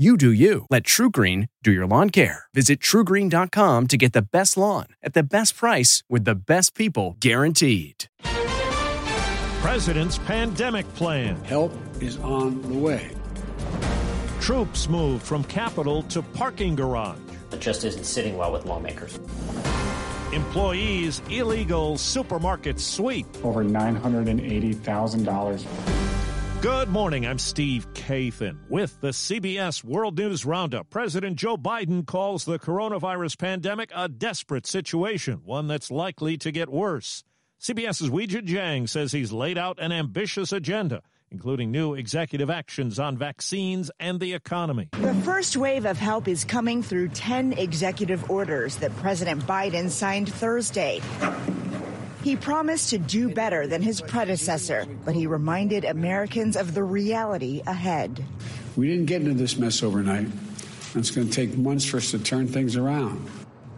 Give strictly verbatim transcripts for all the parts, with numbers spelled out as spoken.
You do you. Let TruGreen do your lawn care. Visit TruGreen dot com to get the best lawn at the best price with the best people guaranteed. President's pandemic plan. Help is on the way. Troops move from Capitol to parking garage. It just isn't sitting well with lawmakers. Employees' illegal supermarket sweep. Over nine hundred eighty thousand dollars. Good morning, I'm Steve Kathan. With the C B S World News Roundup, President Joe Biden calls the coronavirus pandemic a desperate situation, one that's likely to get worse. CBS's Weijia Jiang says he's laid out an ambitious agenda, including new executive actions on vaccines and the economy. The first wave of help is coming through ten executive orders that President Biden signed Thursday. He promised to do better than his predecessor, but he reminded Americans of the reality ahead. We didn't get into this mess overnight. It's going to take months for us to turn things around.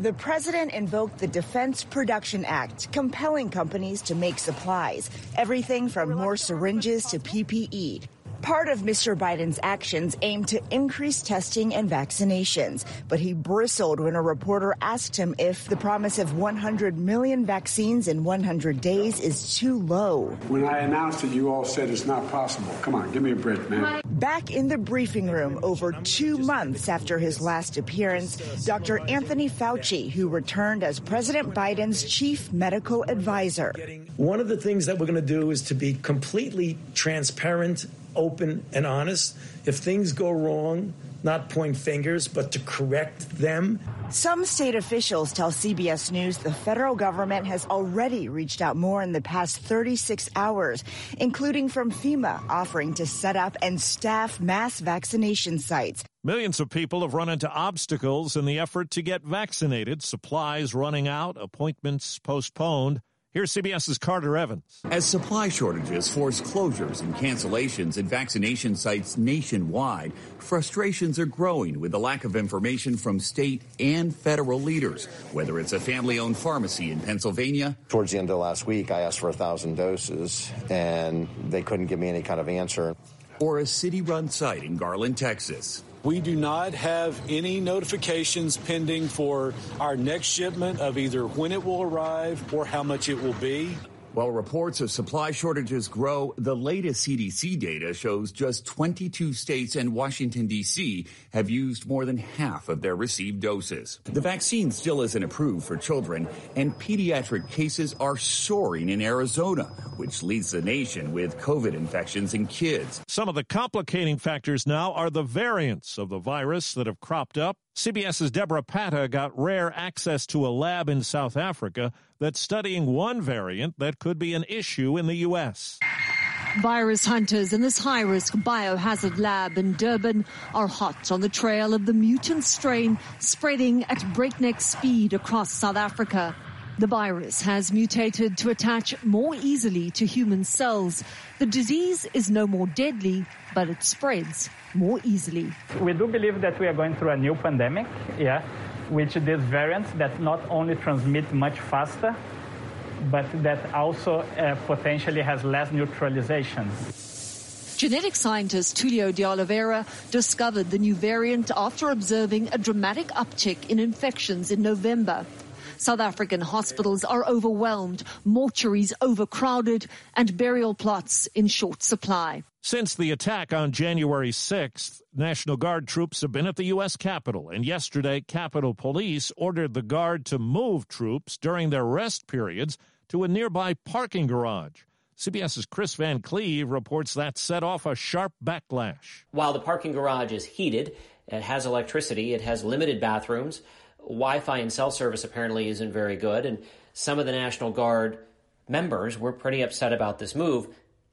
The president invoked the Defense Production Act, compelling companies to make supplies, everything from more syringes to P P E. Part of Mister Biden's actions aimed to increase testing and vaccinations, but he bristled when a reporter asked him if the promise of one hundred million vaccines in one hundred days is too low. When I announced it, you all said it's not possible. Come on, give me a break, man. Back in the briefing room over two months after his last appearance, Doctor Anthony Fauci, who returned as President Biden's chief medical advisor. One of the things that we're going to do is to be completely transparent, open and honest. If things go wrong, not point fingers, but to correct them. Some state officials tell C B S News the federal government has already reached out more in the past thirty-six hours, including from FEMA offering to set up and staff mass vaccination sites. Millions of people have run into obstacles in the effort to get vaccinated, supplies running out, appointments postponed. Here's CBS's Carter Evans. As supply shortages force closures and cancellations at vaccination sites nationwide, frustrations are growing with the lack of information from state and federal leaders, whether it's a family-owned pharmacy in Pennsylvania. Towards the end of last week, I asked for one thousand doses, and they couldn't give me any kind of answer. Or a city-run site in Garland, Texas. We do not have any notifications pending for our next shipment of either when it will arrive or how much it will be. While reports of supply shortages grow, the latest C D C data shows just twenty-two states and Washington, D C have used more than half of their received doses. The vaccine still isn't approved for children, and pediatric cases are soaring in Arizona, which leads the nation with COVID infections in kids. Some of the complicating factors now are the variants of the virus that have cropped up. CBS's Deborah Patta got rare access to a lab in South Africa that's studying one variant that could be an issue in the U S. Virus hunters in this high-risk biohazard lab in Durban are hot on the trail of the mutant strain spreading at breakneck speed across South Africa. The virus has mutated to attach more easily to human cells. The disease is no more deadly, but it spreads more easily. We do believe that we are going through a new pandemic, yeah, which is variants that not only transmit much faster, but that also uh, potentially has less neutralization. Genetic scientist Tulio de Oliveira discovered the new variant after observing a dramatic uptick in infections in November. South African hospitals are overwhelmed, mortuaries overcrowded, and burial plots in short supply. Since the attack on January sixth, National Guard troops have been at the U S. Capitol, and yesterday, Capitol Police ordered the Guard to move troops during their rest periods to a nearby parking garage. C B S's Chris Van Cleve reports that set off a sharp backlash. While the parking garage is heated, it has electricity, it has limited bathrooms, Wi-Fi and cell service apparently isn't very good, and some of the National Guard members were pretty upset about this move.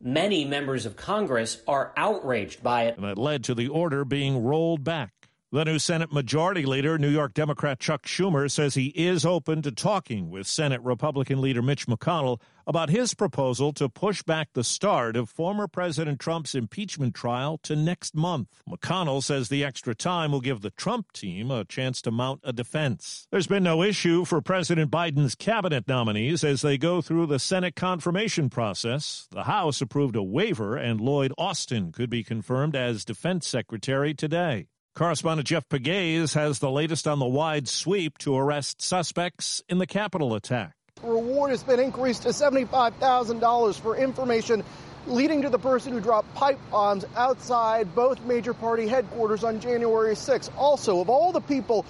Many members of Congress are outraged by it. And it led to the order being rolled back. The new Senate Majority Leader, New York Democrat Chuck Schumer, says he is open to talking with Senate Republican Leader Mitch McConnell about his proposal to push back the start of former President Trump's impeachment trial to next month. McConnell says the extra time will give the Trump team a chance to mount a defense. There's been no issue for President Biden's cabinet nominees as they go through the Senate confirmation process. The House approved a waiver, and Lloyd Austin could be confirmed as Defense Secretary today. Correspondent Jeff Pegues has the latest on the wide sweep to arrest suspects in the Capitol attack. Reward has been increased to seventy-five thousand dollars for information leading to the person who dropped pipe bombs outside both major party headquarters on January sixth. Also, of all the people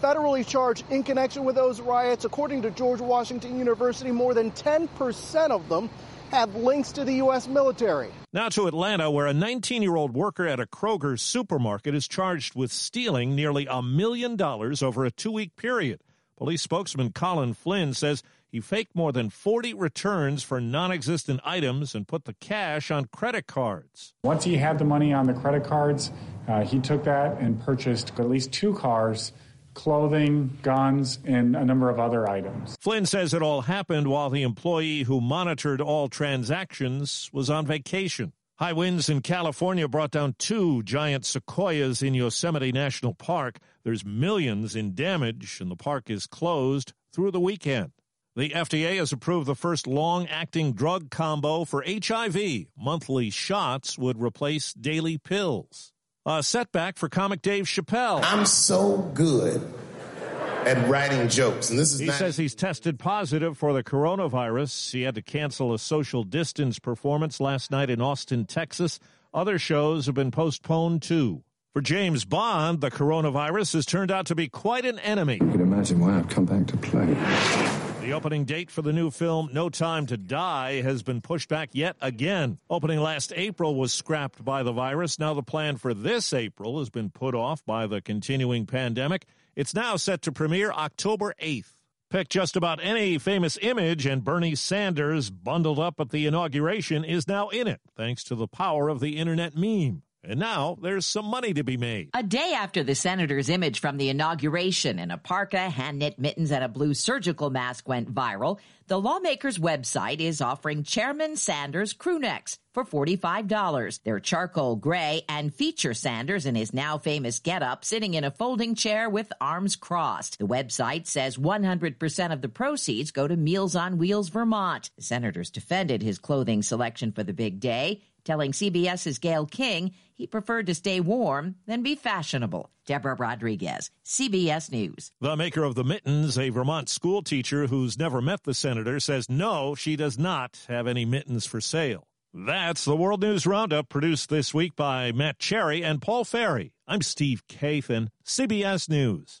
federally charged in connection with those riots, according to George Washington University, more than ten percent of them have links to the U S military. Now to Atlanta, where a nineteen-year-old worker at a Kroger supermarket is charged with stealing nearly a million dollars over a two-week period. Police spokesman Colin Flynn says he faked more than forty returns for non-existent items and put the cash on credit cards. Once he had the money on the credit cards, uh, he took that and purchased at least two cars, clothing, guns, and a number of other items. Flynn says it all happened while the employee who monitored all transactions was on vacation. High winds in California brought down two giant sequoias in Yosemite National Park. There's millions in damage, and the park is closed through the weekend. The F D A has approved the first long-acting drug combo for H I V. Monthly shots would replace daily pills. A setback for comic Dave Chappelle. I'm so good at writing jokes. And this is he not- says he's tested positive for the coronavirus. He had to cancel a social distance performance last night in Austin, Texas. Other shows have been postponed, too. For James Bond, the coronavirus has turned out to be quite an enemy. You can imagine why I've come back to play. The opening date for the new film, No Time to Die, has been pushed back yet again. Opening last April was scrapped by the virus. Now the plan for this April has been put off by the continuing pandemic. It's now set to premiere October eighth. Pick just about any famous image, and Bernie Sanders, bundled up at the inauguration, is now in it, thanks to the power of the internet meme. And now there's some money to be made. A day after the senator's image from the inauguration in a parka, hand-knit mittens, and a blue surgical mask went viral, the lawmaker's website is offering Chairman Sanders crew necks for forty-five dollars. They're charcoal gray and feature Sanders in his now famous getup, sitting in a folding chair with arms crossed. The website says one hundred percent of the proceeds go to Meals on Wheels Vermont. The senators defended his clothing selection for the big day, telling CBS's Gayle King he preferred to stay warm than be fashionable. Deborah Rodriguez, C B S News. The maker of the mittens, a Vermont school teacher who's never met the senator, says no, she does not have any mittens for sale. That's the World News Roundup, produced this week by Matt Cherry and Paul Ferry. I'm Steve Kathan, C B S News.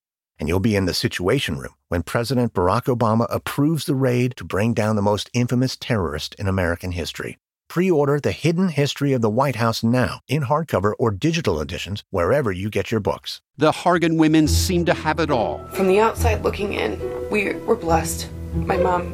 And you'll be in the Situation Room when President Barack Obama approves the raid to bring down the most infamous terrorist in American history. Pre-order The Hidden History of the White House now, in hardcover or digital editions, wherever you get your books. The Hargan women seem to have it all. From the outside looking in, we were blessed. My mom